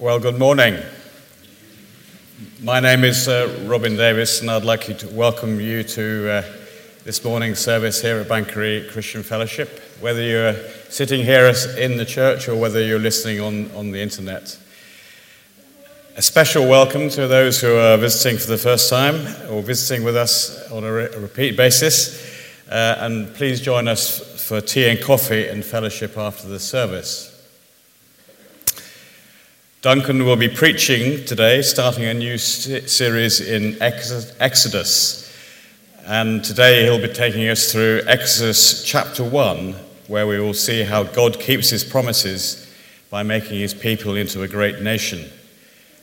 Well, good morning. My name is Robin Davis, and I'd like to welcome you to this morning's service here at Banbury Christian Fellowship, whether you're sitting here in the church or whether you're listening on the internet. A special welcome to those who are visiting for the first time or visiting with us on a repeat basis, and please join us for tea and coffee and fellowship after the service. Duncan will be preaching today, starting a new series in Exodus. And today he'll be taking us through Exodus chapter 1, where we will see how God keeps his promises by making his people into a great nation.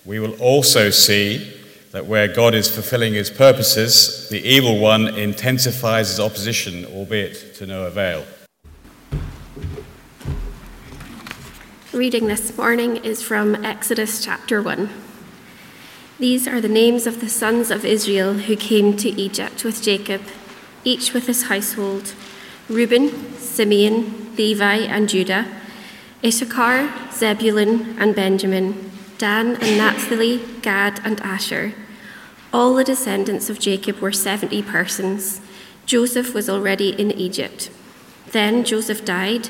We will also see that where God is fulfilling his purposes, the evil one intensifies his opposition, albeit to no avail. Reading this morning is from Exodus chapter 1. These are the names of the sons of Israel who came to Egypt with Jacob, each with his household: Reuben, Simeon, Levi and Judah, Issachar, Zebulun and Benjamin, Dan and Naphtali, Gad and Asher. All the descendants of Jacob were 70 persons. Joseph was already in Egypt. Then Joseph died,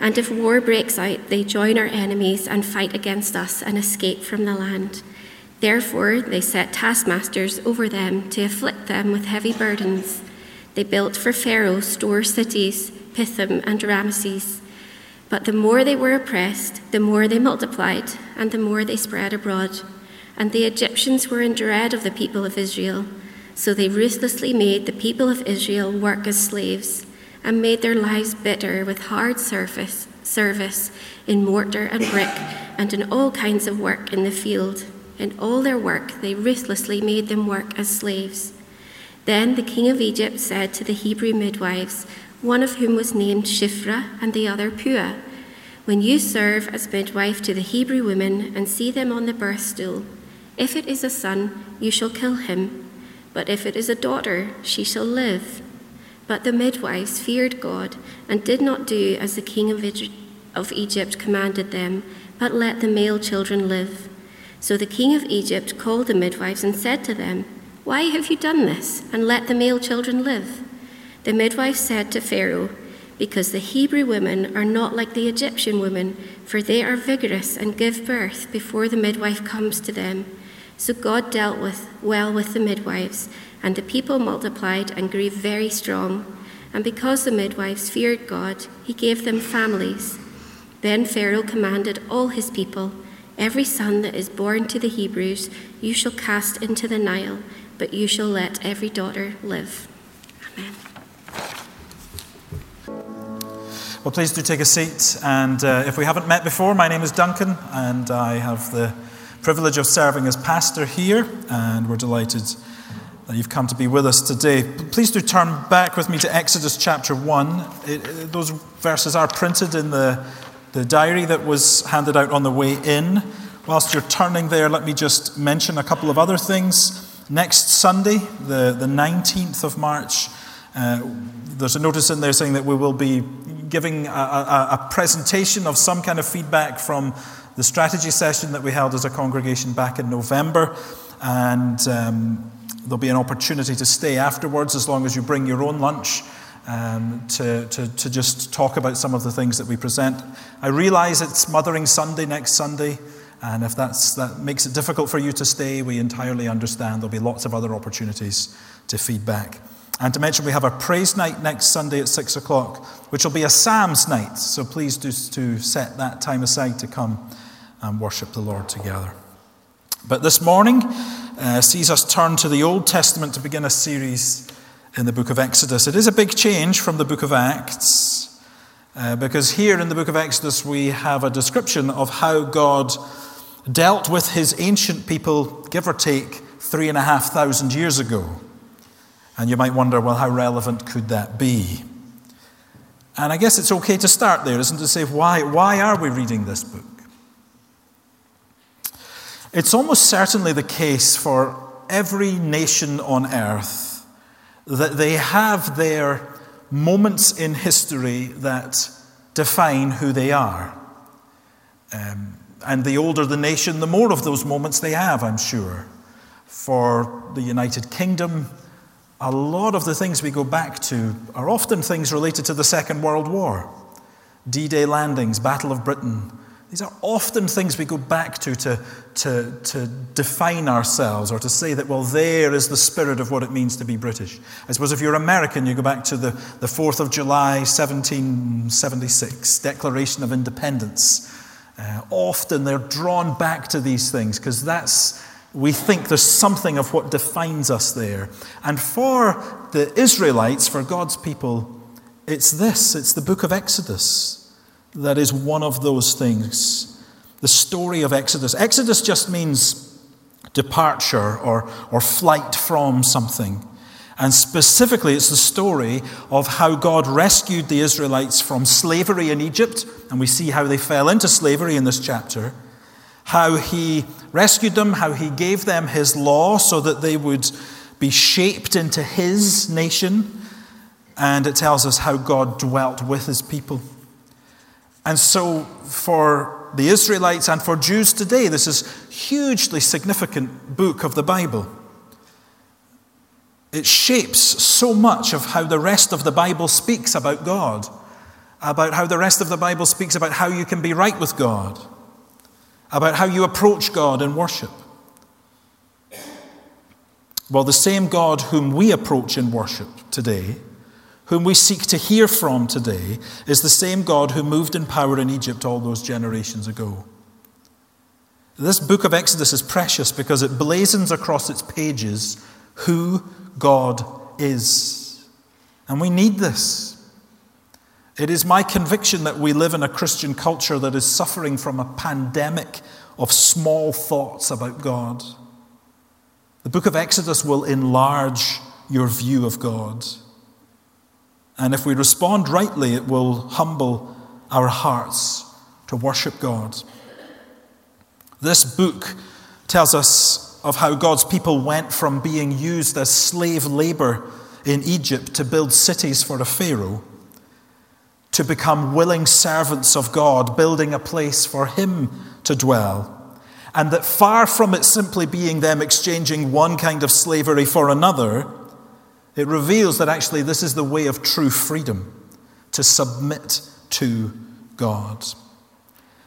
And if war breaks out, they join our enemies and fight against us and escape from the land." Therefore, they set taskmasters over them to afflict them with heavy burdens. They built for Pharaoh store cities, Pithom and Ramesses. But the more they were oppressed, the more they multiplied, and the more they spread abroad. And the Egyptians were in dread of the people of Israel. So they ruthlessly made the people of Israel work as slaves, and made their lives bitter with hard service in mortar and brick, and in all kinds of work in the field. In all their work, they ruthlessly made them work as slaves. Then the king of Egypt said to the Hebrew midwives, one of whom was named Shiphrah and the other Puah, "When you serve as midwife to the Hebrew women and see them on the birth stool, if it is a son, you shall kill him, but if it is a daughter, she shall live." But the midwives feared God and did not do as the king of Egypt commanded them, but let the male children live. So the king of Egypt called the midwives and said to them, "Why have you done this and let the male children live?" The midwives said to Pharaoh, "Because the Hebrew women are not like the Egyptian women, for they are vigorous and give birth before the midwife comes to them." So God dealt well with the midwives, and the people multiplied and grew very strong. And because the midwives feared God, he gave them families. Then Pharaoh commanded all his people, "Every son that is born to the Hebrews you shall cast into the Nile, but you shall let every daughter live." Amen. Well, please do take a seat. And if we haven't met before, my name is Duncan, and I have the privilege of serving as pastor here, and we're delighted that you've come to be with us today. Please do turn back with me to Exodus chapter 1. Those verses are printed in the diary that was handed out on the way in. Whilst you're turning there, let me just mention a couple of other things. Next Sunday, the 19th of March, there's a notice in there saying that we will be giving a presentation of some kind of feedback from the strategy session that we held as a congregation back in November. And there'll be an opportunity to stay afterwards, as long as you bring your own lunch, to just talk about some of the things that we present. I realize it's Mothering Sunday next Sunday, and if that makes it difficult for you to stay, we entirely understand. There'll be lots of other opportunities to feedback. And to mention, we have a praise night next Sunday at 6 o'clock, which will be a Psalms night, so please do to set that time aside to come and worship the Lord together. But this morning sees us turn to the Old Testament to begin a series in the book of Exodus. It is a big change from the book of Acts, because here in the book of Exodus we have a description of how God dealt with his ancient people, give or take, 3,500 years ago. And you might wonder, well, how relevant could that be? And I guess it's okay to start there, isn't it? To say, why are we reading this book? It's almost certainly the case for every nation on earth that they have their moments in history that define who they are. And the older the nation, the more of those moments they have, I'm sure. For the United Kingdom, a lot of the things we go back to are often things related to the Second World War. D-Day landings, Battle of Britain. These are often things we go back to define ourselves or to say that, well, there is the spirit of what it means to be British. I suppose if you're American, you go back to the 4th of July, 1776, Declaration of Independence. Often they're drawn back to these things because that's... we think there's something of what defines us there. And for the Israelites, for God's people, it's this. It's the book of Exodus that is one of those things. The story of Exodus. Exodus just means departure or flight from something. And specifically, it's the story of how God rescued the Israelites from slavery in Egypt. And we see how they fell into slavery in this chapter. How he rescued them, how he gave them his law so that they would be shaped into his nation. And it tells us how God dwelt with his people. And so for the Israelites and for Jews today, this is a hugely significant book of the Bible. It shapes so much of how the rest of the Bible speaks about God, about how the rest of the Bible speaks about how you can be right with God, about how you approach God in worship. Well, the same God whom we approach in worship today, whom we seek to hear from today, is the same God who moved in power in Egypt all those generations ago. This book of Exodus is precious because it blazons across its pages who God is. And we need this. It is my conviction that we live in a Christian culture that is suffering from a pandemic of small thoughts about God. The book of Exodus will enlarge your view of God. And if we respond rightly, it will humble our hearts to worship God. This book tells us of how God's people went from being used as slave labor in Egypt to build cities for a pharaoh, to become willing servants of God, building a place for him to dwell. And that far from it simply being them exchanging one kind of slavery for another, it reveals that actually this is the way of true freedom, to submit to God.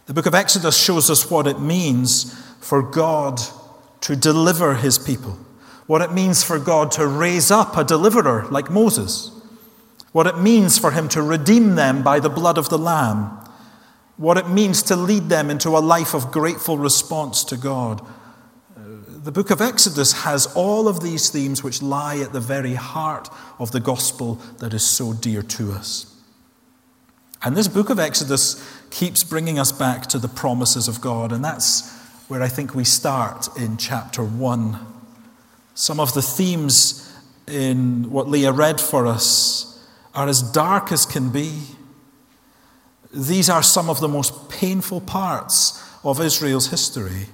The book of Exodus shows us what it means for God to deliver his people, what it means for God to raise up a deliverer like Moses, what it means for him to redeem them by the blood of the Lamb, what it means to lead them into a life of grateful response to God. The book of Exodus has all of these themes which lie at the very heart of the gospel that is so dear to us. And this book of Exodus keeps bringing us back to the promises of God, and that's where I think we start in chapter 1. Some of the themes in what Leah read for us are as dark as can be. These are some of the most painful parts of Israel's history.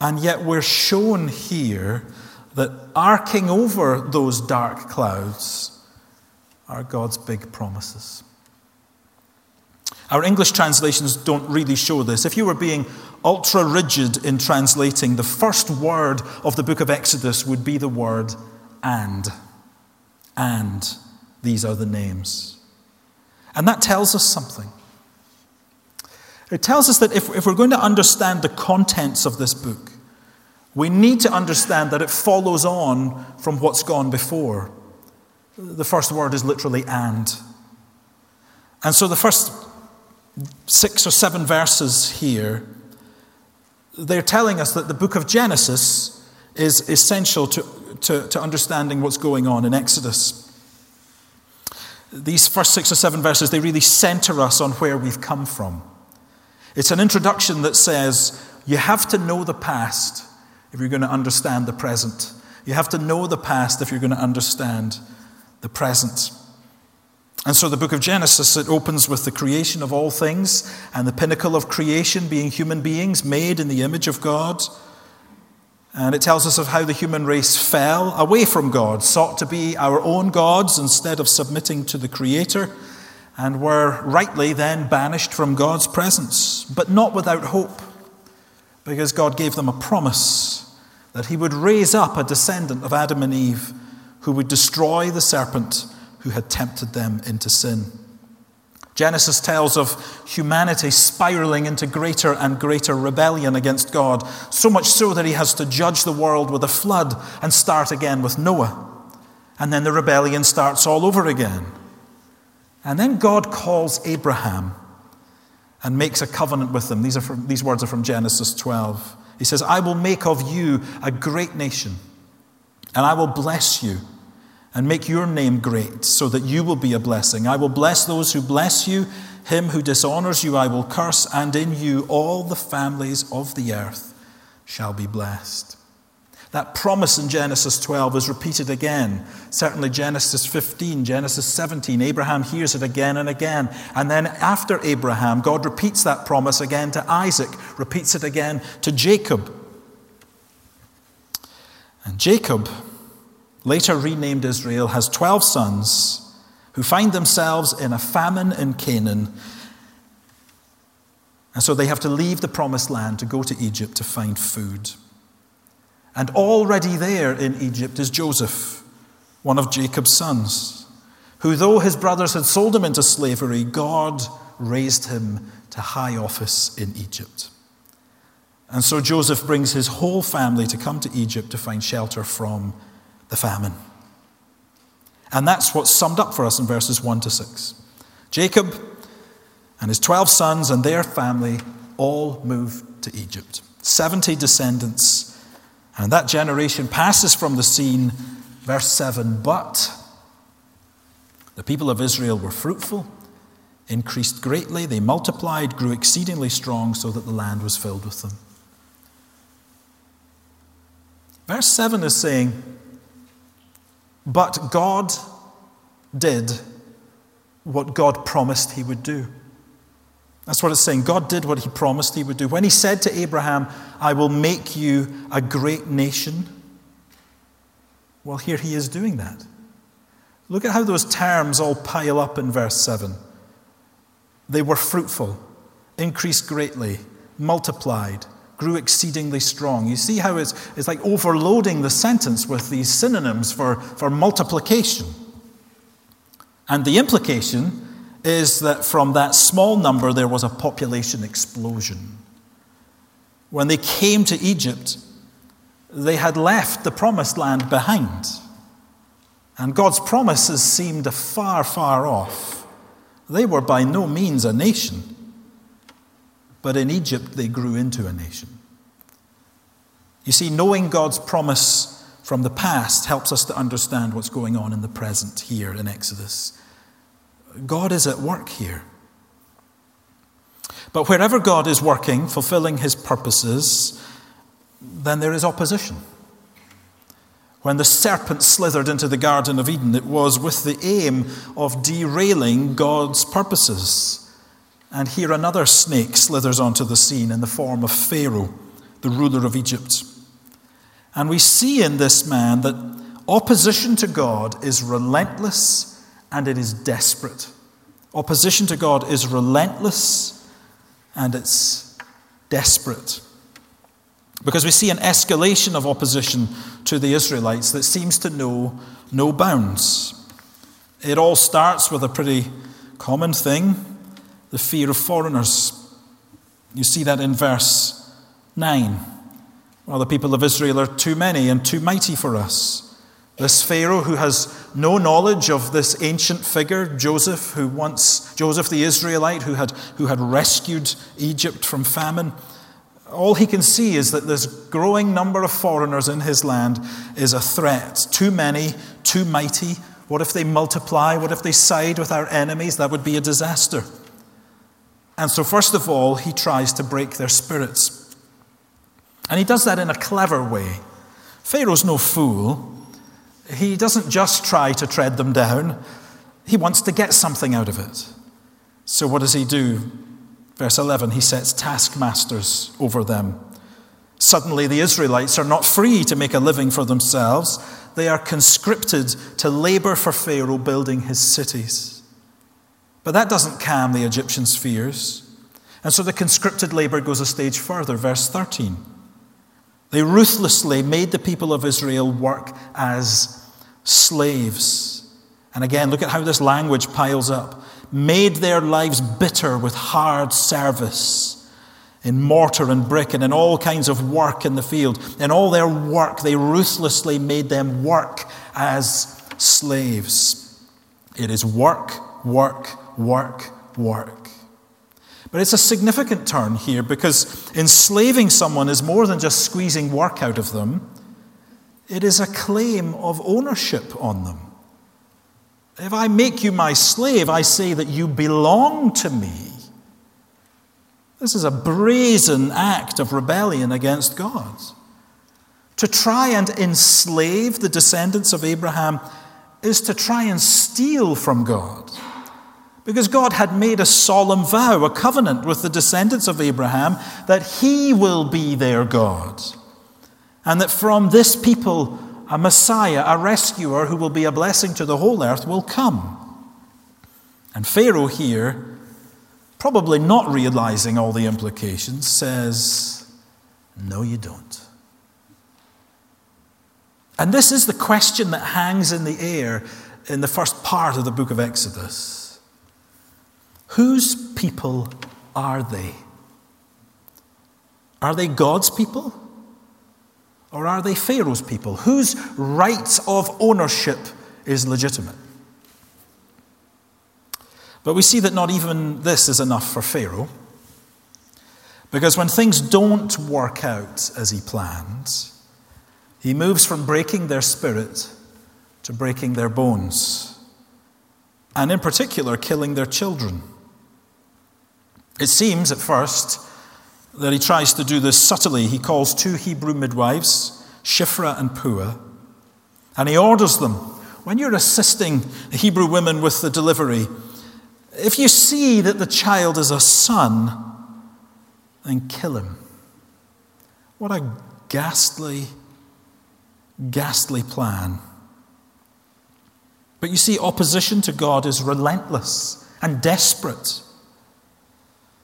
And yet we're shown here that arcing over those dark clouds are God's big promises. Our English translations don't really show this. If you were being ultra-rigid in translating, the first word of the book of Exodus would be the word and. And. These are the names. And that tells us something. It tells us that if we're going to understand the contents of this book, we need to understand that it follows on from what's gone before. The first word is literally and. And so the first 6 or 7 verses here, they're telling us that the book of Genesis is essential to understanding what's going on in Exodus. These first 6 or 7 verses, they really center us on where we've come from. It's an introduction that says, you have to know the past if you're going to understand the present. You have to know the past if you're going to understand the present. And so the book of Genesis, it opens with the creation of all things and the pinnacle of creation being human beings made in the image of God. And it tells us of how the human race fell away from God, sought to be our own gods instead of submitting to the Creator, and were rightly then banished from God's presence, but not without hope, because God gave them a promise that he would raise up a descendant of Adam and Eve who would destroy the serpent who had tempted them into sin. Genesis tells of humanity spiraling into greater and greater rebellion against God, so much so that he has to judge the world with a flood and start again with Noah. And then the rebellion starts all over again. And then God calls Abraham and makes a covenant with him. These words are from Genesis 12. He says, "I will make of you a great nation, and I will bless you and make your name great so that you will be a blessing. I will bless those who bless you. Him who dishonors you I will curse, and in you all the families of the earth shall be blessed." That promise in Genesis 12 is repeated again. Certainly Genesis 15, Genesis 17, Abraham hears it again and again. And then after Abraham, God repeats that promise again to Isaac, repeats it again to Jacob. And Jacob, later renamed Israel, has 12 sons who find themselves in a famine in Canaan. And so they have to leave the promised land to go to Egypt to find food. And already there in Egypt is Joseph, one of Jacob's sons, who, though his brothers had sold him into slavery, God raised him to high office in Egypt. And so Joseph brings his whole family to come to Egypt to find shelter from the famine. And that's what's summed up for us in verses 1 to 6. Jacob and his 12 sons and their family all move to Egypt. 70 descendants, and that generation passes from the scene. Verse 7, "But the people of Israel were fruitful, increased greatly, they multiplied, grew exceedingly strong, so that the land was filled with them." Verse 7 is saying, but God did what God promised he would do. That's what it's saying. God did what he promised he would do. When he said to Abraham, "I will make you a great nation," well, here he is doing that. Look at how those terms all pile up in verse 7. They were fruitful, increased greatly, multiplied, grew exceedingly strong. You see how it's like overloading the sentence with these synonyms for multiplication. And the implication is that from that small number there was a population explosion. When they came to Egypt, they had left the promised land behind. And God's promises seemed far, far off. They were by no means a nation. But in Egypt, they grew into a nation. You see, knowing God's promise from the past helps us to understand what's going on in the present here in Exodus. God is at work here. But wherever God is working, fulfilling his purposes, then there is opposition. When the serpent slithered into the Garden of Eden, it was with the aim of derailing God's purposes. And here another snake slithers onto the scene in the form of Pharaoh, the ruler of Egypt. And we see in this man that opposition to God is relentless and it is desperate. Opposition to God is relentless and it's desperate. Because we see an escalation of opposition to the Israelites that seems to know no bounds. It all starts with a pretty common thing: the fear of foreigners. You see that in verse 9. "Well, the people of Israel are too many and too mighty for us." This Pharaoh who has no knowledge of this ancient figure, Joseph the Israelite, who had rescued Egypt from famine. All he can see is that this growing number of foreigners in his land is a threat. Too many, too mighty. What if they multiply? What if they side with our enemies? That would be a disaster. And so first of all, he tries to break their spirits. And he does that in a clever way. Pharaoh's no fool. He doesn't just try to tread them down. He wants to get something out of it. So what does he do? Verse 11, he sets taskmasters over them. Suddenly the Israelites are not free to make a living for themselves. They are conscripted to labor for Pharaoh building his cities. But that doesn't calm the Egyptians' fears. And so the conscripted labor goes a stage further. Verse 13. They ruthlessly made the people of Israel work as slaves. And again, look at how this language piles up. Made their lives bitter with hard service in mortar and brick and in all kinds of work in the field. In all their work, they ruthlessly made them work as slaves. It is work, work, work, work. But it's a significant turn here because enslaving someone is more than just squeezing work out of them. It is a claim of ownership on them. If I make you my slave, I say that you belong to me. This is a brazen act of rebellion against God. To try and enslave the descendants of Abraham is to try and steal from God. Because God had made a solemn vow, a covenant with the descendants of Abraham that he will be their God. And that from this people, a Messiah, a rescuer who will be a blessing to the whole earth will come. And Pharaoh here, probably not realizing all the implications, says, no, you don't. And this is the question that hangs in the air in the first part of the book of Exodus. Whose people are they? Are they God's people? Or are they Pharaoh's people? Whose rights of ownership is legitimate? But we see that not even this is enough for Pharaoh. Because when things don't work out as he planned, he moves from breaking their spirit to breaking their bones. And in particular, killing their children. It seems at first that he tries to do this subtly. He calls two Hebrew midwives, Shiphrah and Puah, and he orders them, when you're assisting the Hebrew women with the delivery, if you see that the child is a son, then kill him. What a ghastly, ghastly plan. But you see, opposition to God is relentless and desperate.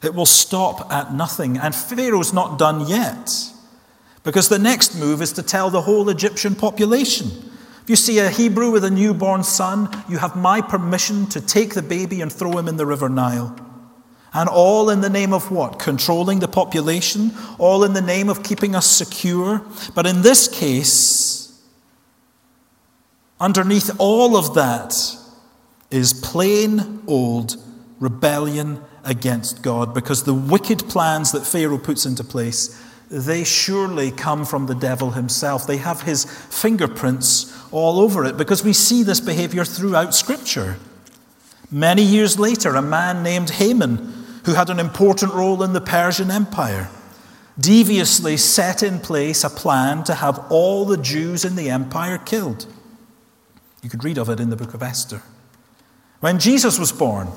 It will stop at nothing. And Pharaoh's not done yet, because the next move is to tell the whole Egyptian population. If you see a Hebrew with a newborn son, you have my permission to take the baby and throw him in the river Nile. And all in the name of what? Controlling the population, all in the name of keeping us secure. But in this case, underneath all of that is plain old rebellion against God, because the wicked plans that Pharaoh puts into place, they surely come from the devil himself. They have his fingerprints all over it, because we see this behavior throughout Scripture. Many years later, a man named Haman, who had an important role in the Persian Empire, deviously set in place a plan to have all the Jews in the empire killed. You could read of it in the book of Esther. When Jesus was born,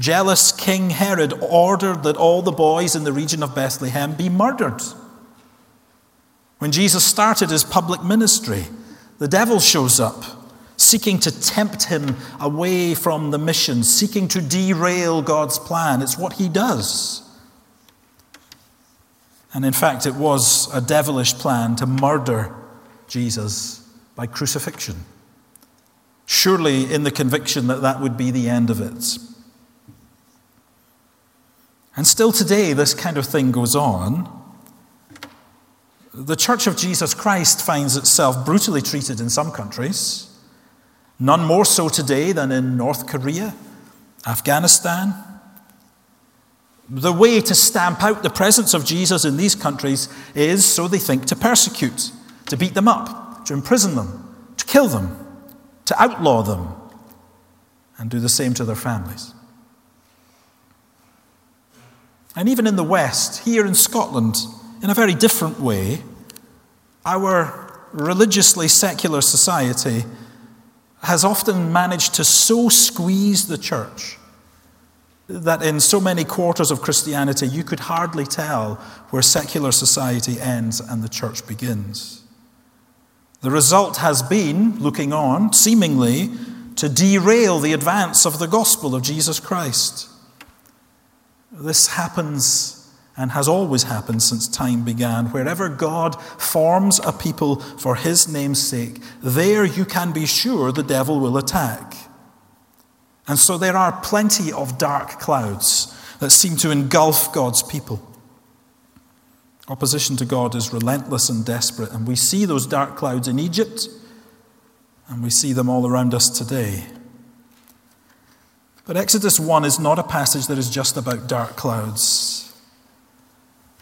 jealous King Herod ordered that all the boys in the region of Bethlehem be murdered. When Jesus started his public ministry, the devil shows up, seeking to tempt him away from the mission, seeking to derail God's plan. It's what he does. And in fact, it was a devilish plan to murder Jesus by crucifixion. Surely in the conviction that that would be the end of it. And still today, this kind of thing goes on. The Church of Jesus Christ finds itself brutally treated in some countries. None more so today than in North Korea, Afghanistan. The way to stamp out the presence of Jesus in these countries is, so they think, to persecute, to beat them up, to imprison them, to kill them, to outlaw them, and do the same to their families. And even in the West, here in Scotland, in a very different way, Our religiously secular society has often managed to so squeeze the church that in so many quarters of Christianity, you could hardly tell where secular society ends and the church begins. The result has been, looking on, seemingly to derail the advance of the gospel of Jesus Christ. This happens and has always happened since time began. Wherever God forms a people for his name's sake, there you can be sure the devil will attack. And so there are plenty of dark clouds that seem to engulf God's people. Opposition to God is relentless and desperate, and we see those dark clouds in Egypt, and we see them all around us today. But Exodus 1 is not a passage that is just about dark clouds.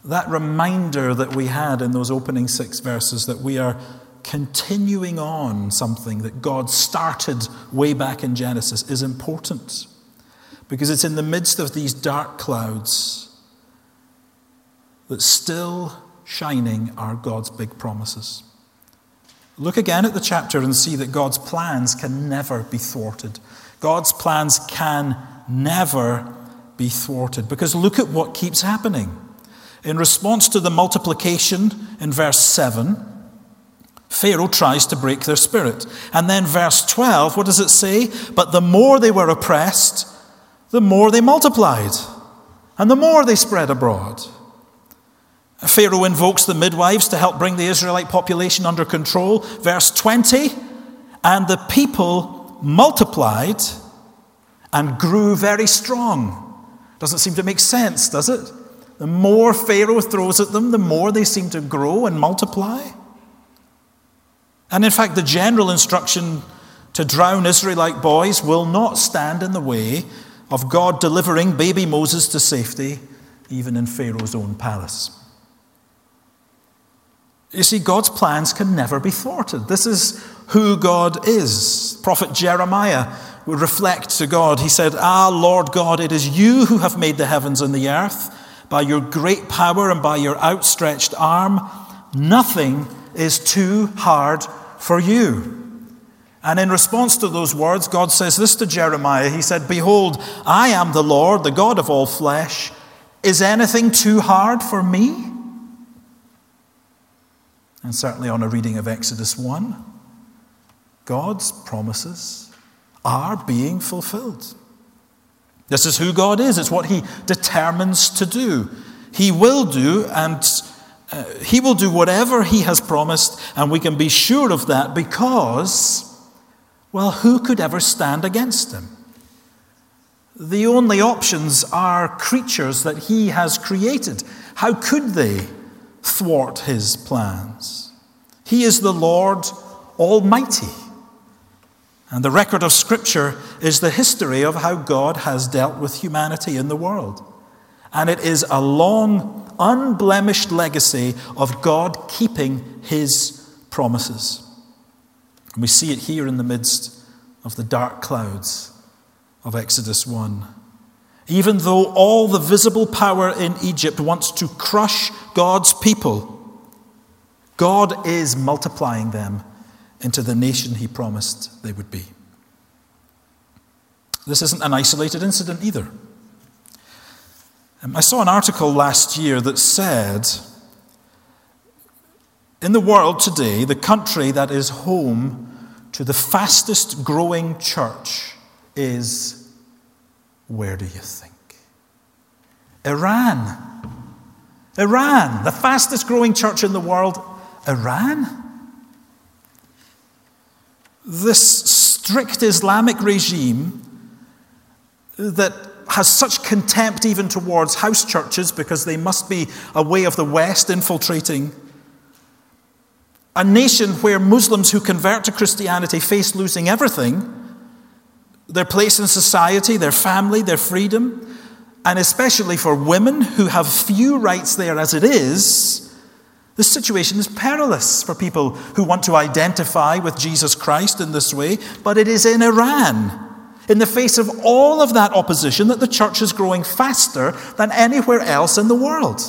That reminder that we had in those opening 6 verses that we are continuing on something that God started way back in Genesis is important, because it's in the midst of these dark clouds that still shining are God's big promises. Look again at the chapter and see that God's plans can never be thwarted. God's plans can never be thwarted, because look at what keeps happening. In response to the multiplication in verse 7, Pharaoh tries to break their spirit. And then verse 12, what does it say? But the more they were oppressed, the more they multiplied, and the more they spread abroad. Pharaoh invokes the midwives to help bring the Israelite population under control. Verse 20, and the people multiplied and grew very strong. Doesn't seem to make sense, does it? The more Pharaoh throws at them, the more they seem to grow and multiply. And in fact, the general instruction to drown Israelite boys will not stand in the way of God delivering baby Moses to safety, even in Pharaoh's own palace. You see, God's plans can never be thwarted. This is who God is. Prophet Jeremiah would reflect to God. He said, "Ah, Lord God, it is you who have made the heavens and the earth. By your great power and by your outstretched arm, nothing is too hard for you." And in response to those words, God says this to Jeremiah. He said, "Behold, I am the Lord, the God of all flesh. Is anything too hard for me?" And certainly on a reading of Exodus 1, God's promises are being fulfilled. This is who God is. It's what he determines to do. He will do, and he will do whatever he has promised, and we can be sure of that because, well, who could ever stand against him? The only options are creatures that he has created. How could they thwart his plans? He is the Lord Almighty. And the record of Scripture is the history of how God has dealt with humanity in the world. And it is a long, unblemished legacy of God keeping his promises. And we see it here in the midst of the dark clouds of Exodus 1. Even though all the visible power in Egypt wants to crush God's people, God is multiplying them into the nation he promised they would be. This isn't an isolated incident either. I saw an article last year that said, in the world today, the country that is home to the fastest growing church is, where do you think? Iran. Iran, the fastest growing church in the world, Iran? This strict Islamic regime that has such contempt even towards house churches because they must be a way of the West infiltrating. A nation where Muslims who convert to Christianity face losing everything, their place in society, their family, their freedom, and especially for women who have few rights there as it is. This situation is perilous for people who want to identify with Jesus Christ in this way, but it is in Iran, in the face of all of that opposition, that the church is growing faster than anywhere else in the world.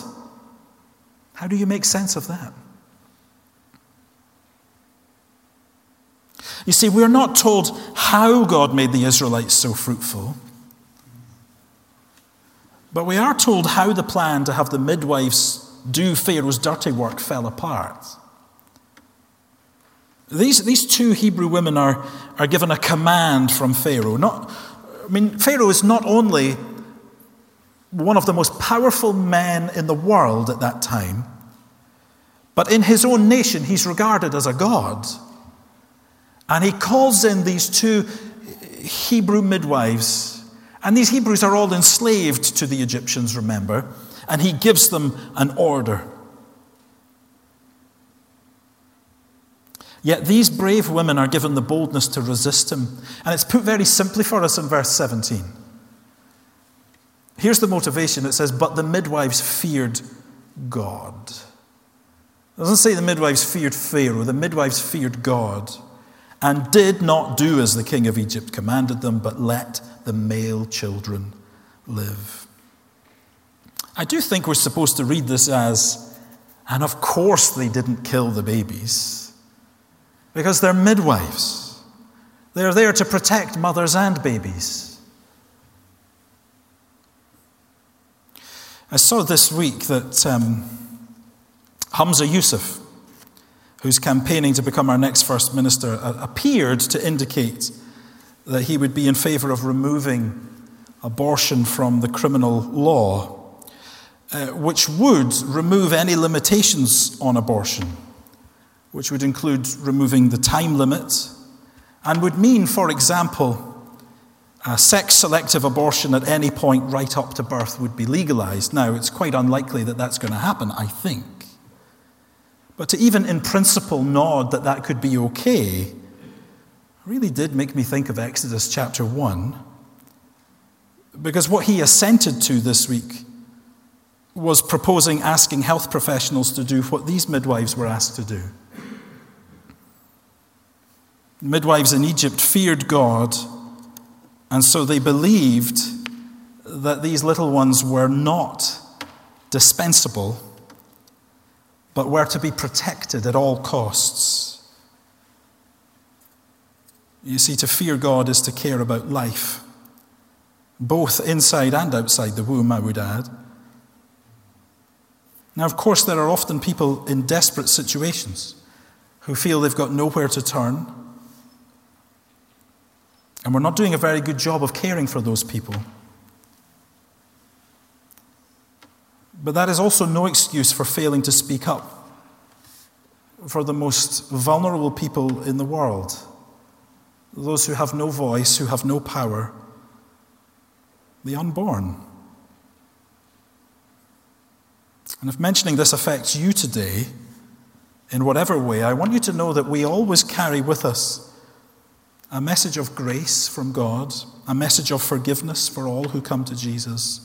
How do you make sense of that? You see, we're not told how God made the Israelites so fruitful, but we are told how the plan to have the midwives do Pharaoh's dirty work fell apart. These two Hebrew women are given a command from Pharaoh. Pharaoh is not only one of the most powerful men in the world at that time, but in his own nation he's regarded as a god. And he calls in these two Hebrew midwives, and these Hebrews are all enslaved to the Egyptians, remember, and he gives them an order. Yet these brave women are given the boldness to resist him. And it's put very simply for us in verse 17. Here's the motivation. It says, but the midwives feared God. It doesn't say the midwives feared Pharaoh. The midwives feared God and did not do as the king of Egypt commanded them, but let the male children live. I do think we're supposed to read this as, and of course they didn't kill the babies, because they're midwives. They're there to protect mothers and babies. I saw this week that Hamza Yusuf, who's campaigning to become our next First Minister, appeared to indicate that he would be in favour of removing abortion from the criminal law, which would remove any limitations on abortion, which would include removing the time limit, and would mean, for example, sex-selective abortion at any point right up to birth would be legalized. Now, it's quite unlikely that that's going to happen, I think. But to even in principle nod that that could be okay really did make me think of Exodus chapter 1. Because what he assented to this week was proposing asking health professionals to do what these midwives were asked to do. Midwives in Egypt feared God, and so they believed that these little ones were not dispensable, but were to be protected at all costs. You see, to fear God is to care about life, both inside and outside the womb, I would add. Now, of course, there are often people in desperate situations who feel they've got nowhere to turn, and we're not doing a very good job of caring for those people. But that is also no excuse for failing to speak up for the most vulnerable people in the world, those who have no voice, who have no power, the unborn. And if mentioning this affects you today, in whatever way, I want you to know that we always carry with us a message of grace from God, a message of forgiveness for all who come to Jesus,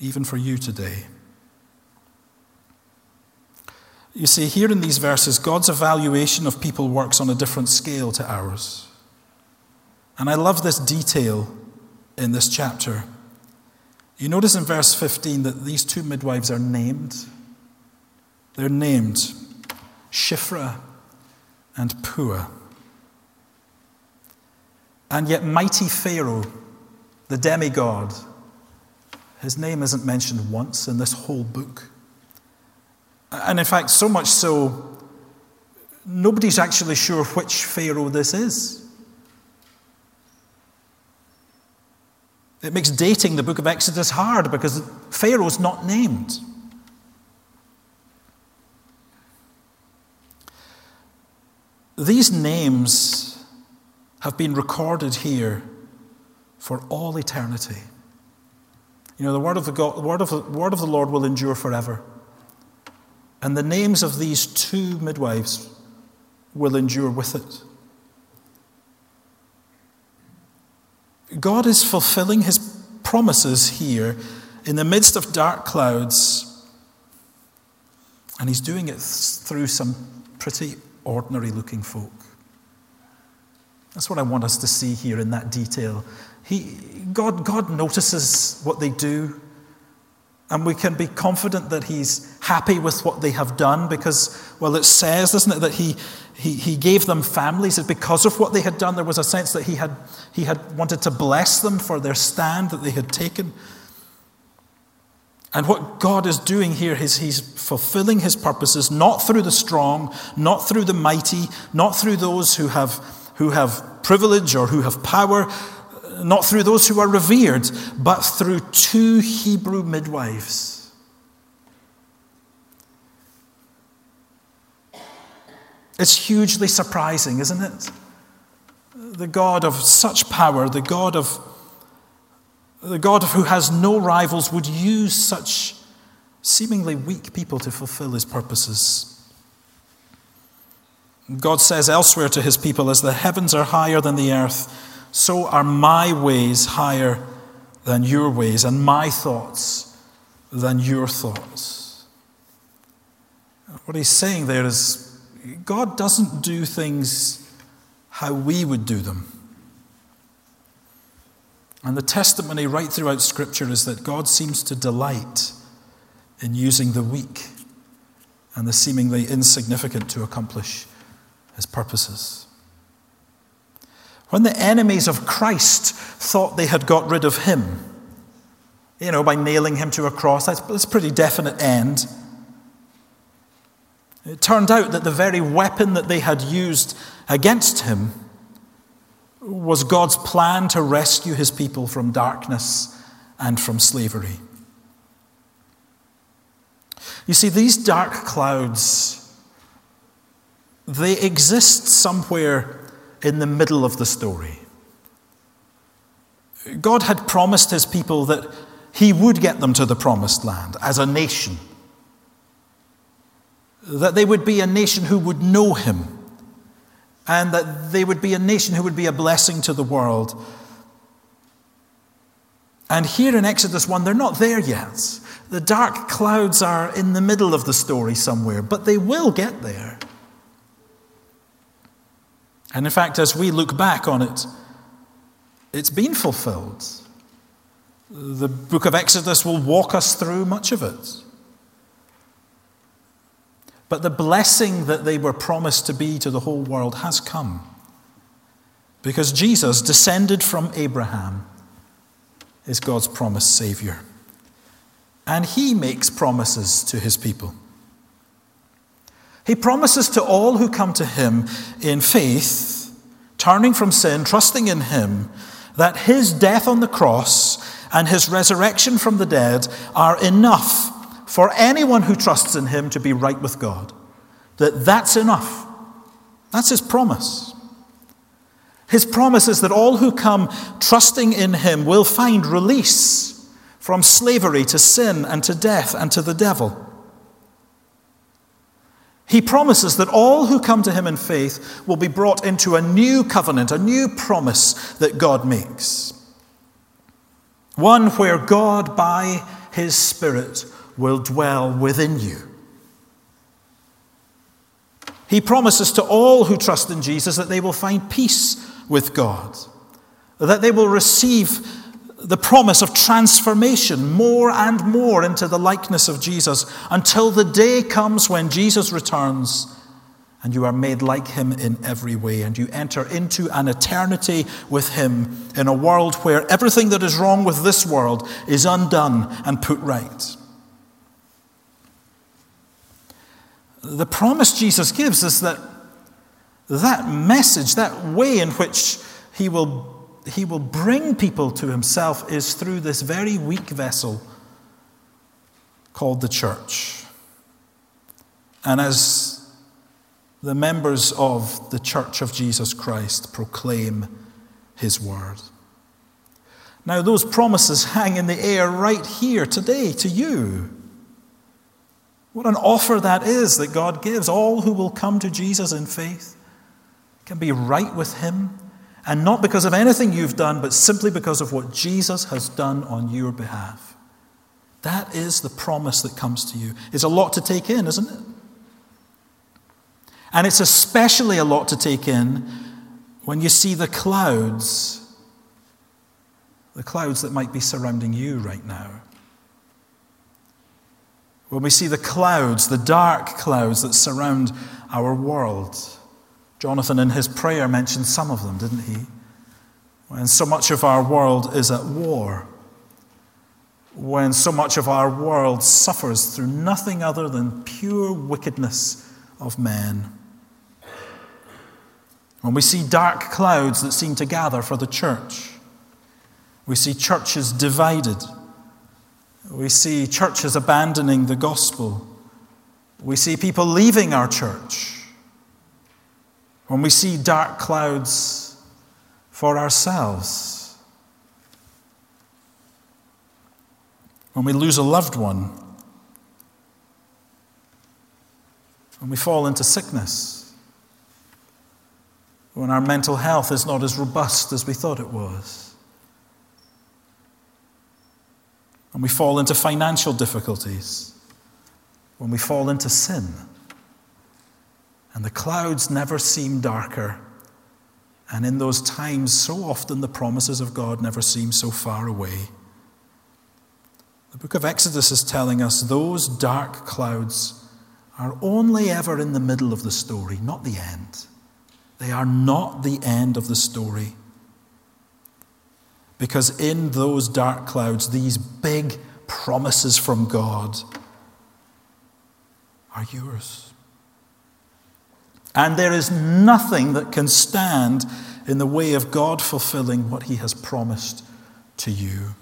even for you today. You see, here in these verses, God's evaluation of people works on a different scale to ours. And I love this detail in this chapter. You notice in verse 15 that these two midwives are named. They're named Shiphrah and Puah. And yet mighty Pharaoh, the demigod, his name isn't mentioned once in this whole book. And in fact, so much so, nobody's actually sure which Pharaoh this is. It makes dating the book of Exodus hard because Pharaoh's not named. These names have been recorded here for all eternity. You know, the word of the Lord will endure forever. And the names of these two midwives will endure with it. God is fulfilling his promises here in the midst of dark clouds, and he's doing it through some pretty ordinary-looking folk. That's what I want us to see here in that detail. God notices what they do, And we can be confident that he's happy with what they have done because, well, it says, doesn't it, that he gave them families. It's because of what they had done, there was a sense that he had wanted to bless them for their stand that they had taken. And what God is doing here is he's fulfilling his purposes, not through the strong, not through the mighty, not through those who have privilege or who have power, not through those who are revered, but through two Hebrew midwives. It's hugely surprising, isn't it? The God of such power, the God who has no rivals would use such seemingly weak people to fulfill his purposes. God says elsewhere to his people, as the heavens are higher than the earth, so are my ways higher than your ways, and my thoughts than your thoughts. What he's saying there is, God doesn't do things how we would do them. And the testimony right throughout Scripture is that God seems to delight in using the weak and the seemingly insignificant to accomplish his purposes. When the enemies of Christ thought they had got rid of him, you know, by nailing him to a cross, that's a pretty definite end. It turned out that the very weapon that they had used against him was God's plan to rescue his people from darkness and from slavery. You see, these dark clouds, they exist somewhere in the middle of the story. God had promised his people that he would get them to the promised land as a nation, that they would be a nation who would know him, and that they would be a nation who would be a blessing to the world. And here in Exodus 1, they're not there yet. The dark clouds are in the middle of the story somewhere, but they will get there. And in fact, as we look back on it, it's been fulfilled. The book of Exodus will walk us through much of it. But the blessing that they were promised to be to the whole world has come, because Jesus, descended from Abraham, is God's promised Savior. And he makes promises to his people. He promises to all who come to him in faith, turning from sin, trusting in him, that his death on the cross and his resurrection from the dead are enough for anyone who trusts in him to be right with God. That's enough. That's his promise. His promise is that all who come trusting in him will find release from slavery to sin and to death and to the devil. He promises that all who come to him in faith will be brought into a new covenant, a new promise that God makes. One where God, by his Spirit, will dwell within you. He promises to all who trust in Jesus that they will find peace with God, that they will receive the promise of transformation more and more into the likeness of Jesus until the day comes when Jesus returns and you are made like him in every way, and you enter into an eternity with him in a world where everything that is wrong with this world is undone and put right. The promise Jesus gives is that message, that way in which he will bring people to himself is through this very weak vessel called the church. And as the members of the Church of Jesus Christ proclaim his word. Now, those promises hang in the air right here today to you. What an offer that is that God gives. All who will come to Jesus in faith can be right with him, and not because of anything you've done, but simply because of what Jesus has done on your behalf. That is the promise that comes to you. It's a lot to take in, isn't it? And it's especially a lot to take in when you see the clouds that might be surrounding you right now. When we see the clouds, the dark clouds that surround our world. Jonathan in his prayer mentioned some of them, didn't he? When so much of our world is at war. When so much of our world suffers through nothing other than pure wickedness of men. When we see dark clouds that seem to gather for the church. We see churches divided. We see churches abandoning the gospel. We see people leaving our church. When we see dark clouds for ourselves. When we lose a loved one. When we fall into sickness. When our mental health is not as robust as we thought it was. When we fall into financial difficulties, when we fall into sin, and the clouds never seem darker, and in those times so often the promises of God never seem so far away. The book of Exodus is telling us those dark clouds are only ever in the middle of the story, not the end. They are not the end of the story. Because in those dark clouds, these big promises from God are yours. And there is nothing that can stand in the way of God fulfilling what he has promised to you.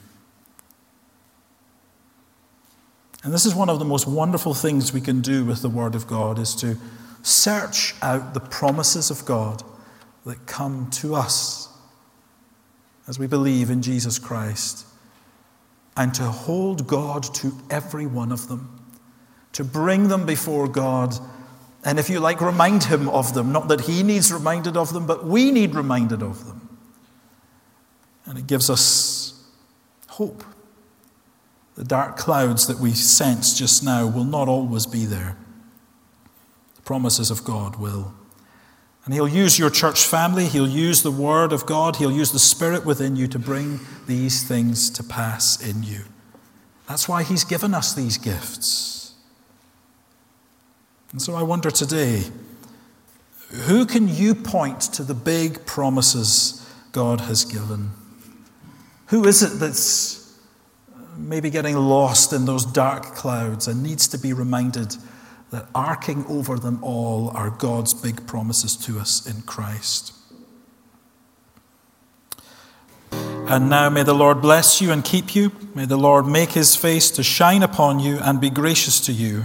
And this is one of the most wonderful things we can do with the Word of God, is to search out the promises of God that come to us as we believe in Jesus Christ, and to hold God to every one of them, to bring them before God, and if you like, remind him of them. Not that he needs reminded of them, but we need reminded of them. And it gives us hope. The dark clouds that we sense just now will not always be there. The promises of God will. And he'll use your church family, he'll use the Word of God, he'll use the Spirit within you to bring these things to pass in you. That's why he's given us these gifts. And so I wonder today, who can you point to the big promises God has given? Who is it that's maybe getting lost in those dark clouds and needs to be reminded that arcing over them all are God's big promises to us in Christ? And now may the Lord bless you and keep you. May the Lord make his face to shine upon you and be gracious to you.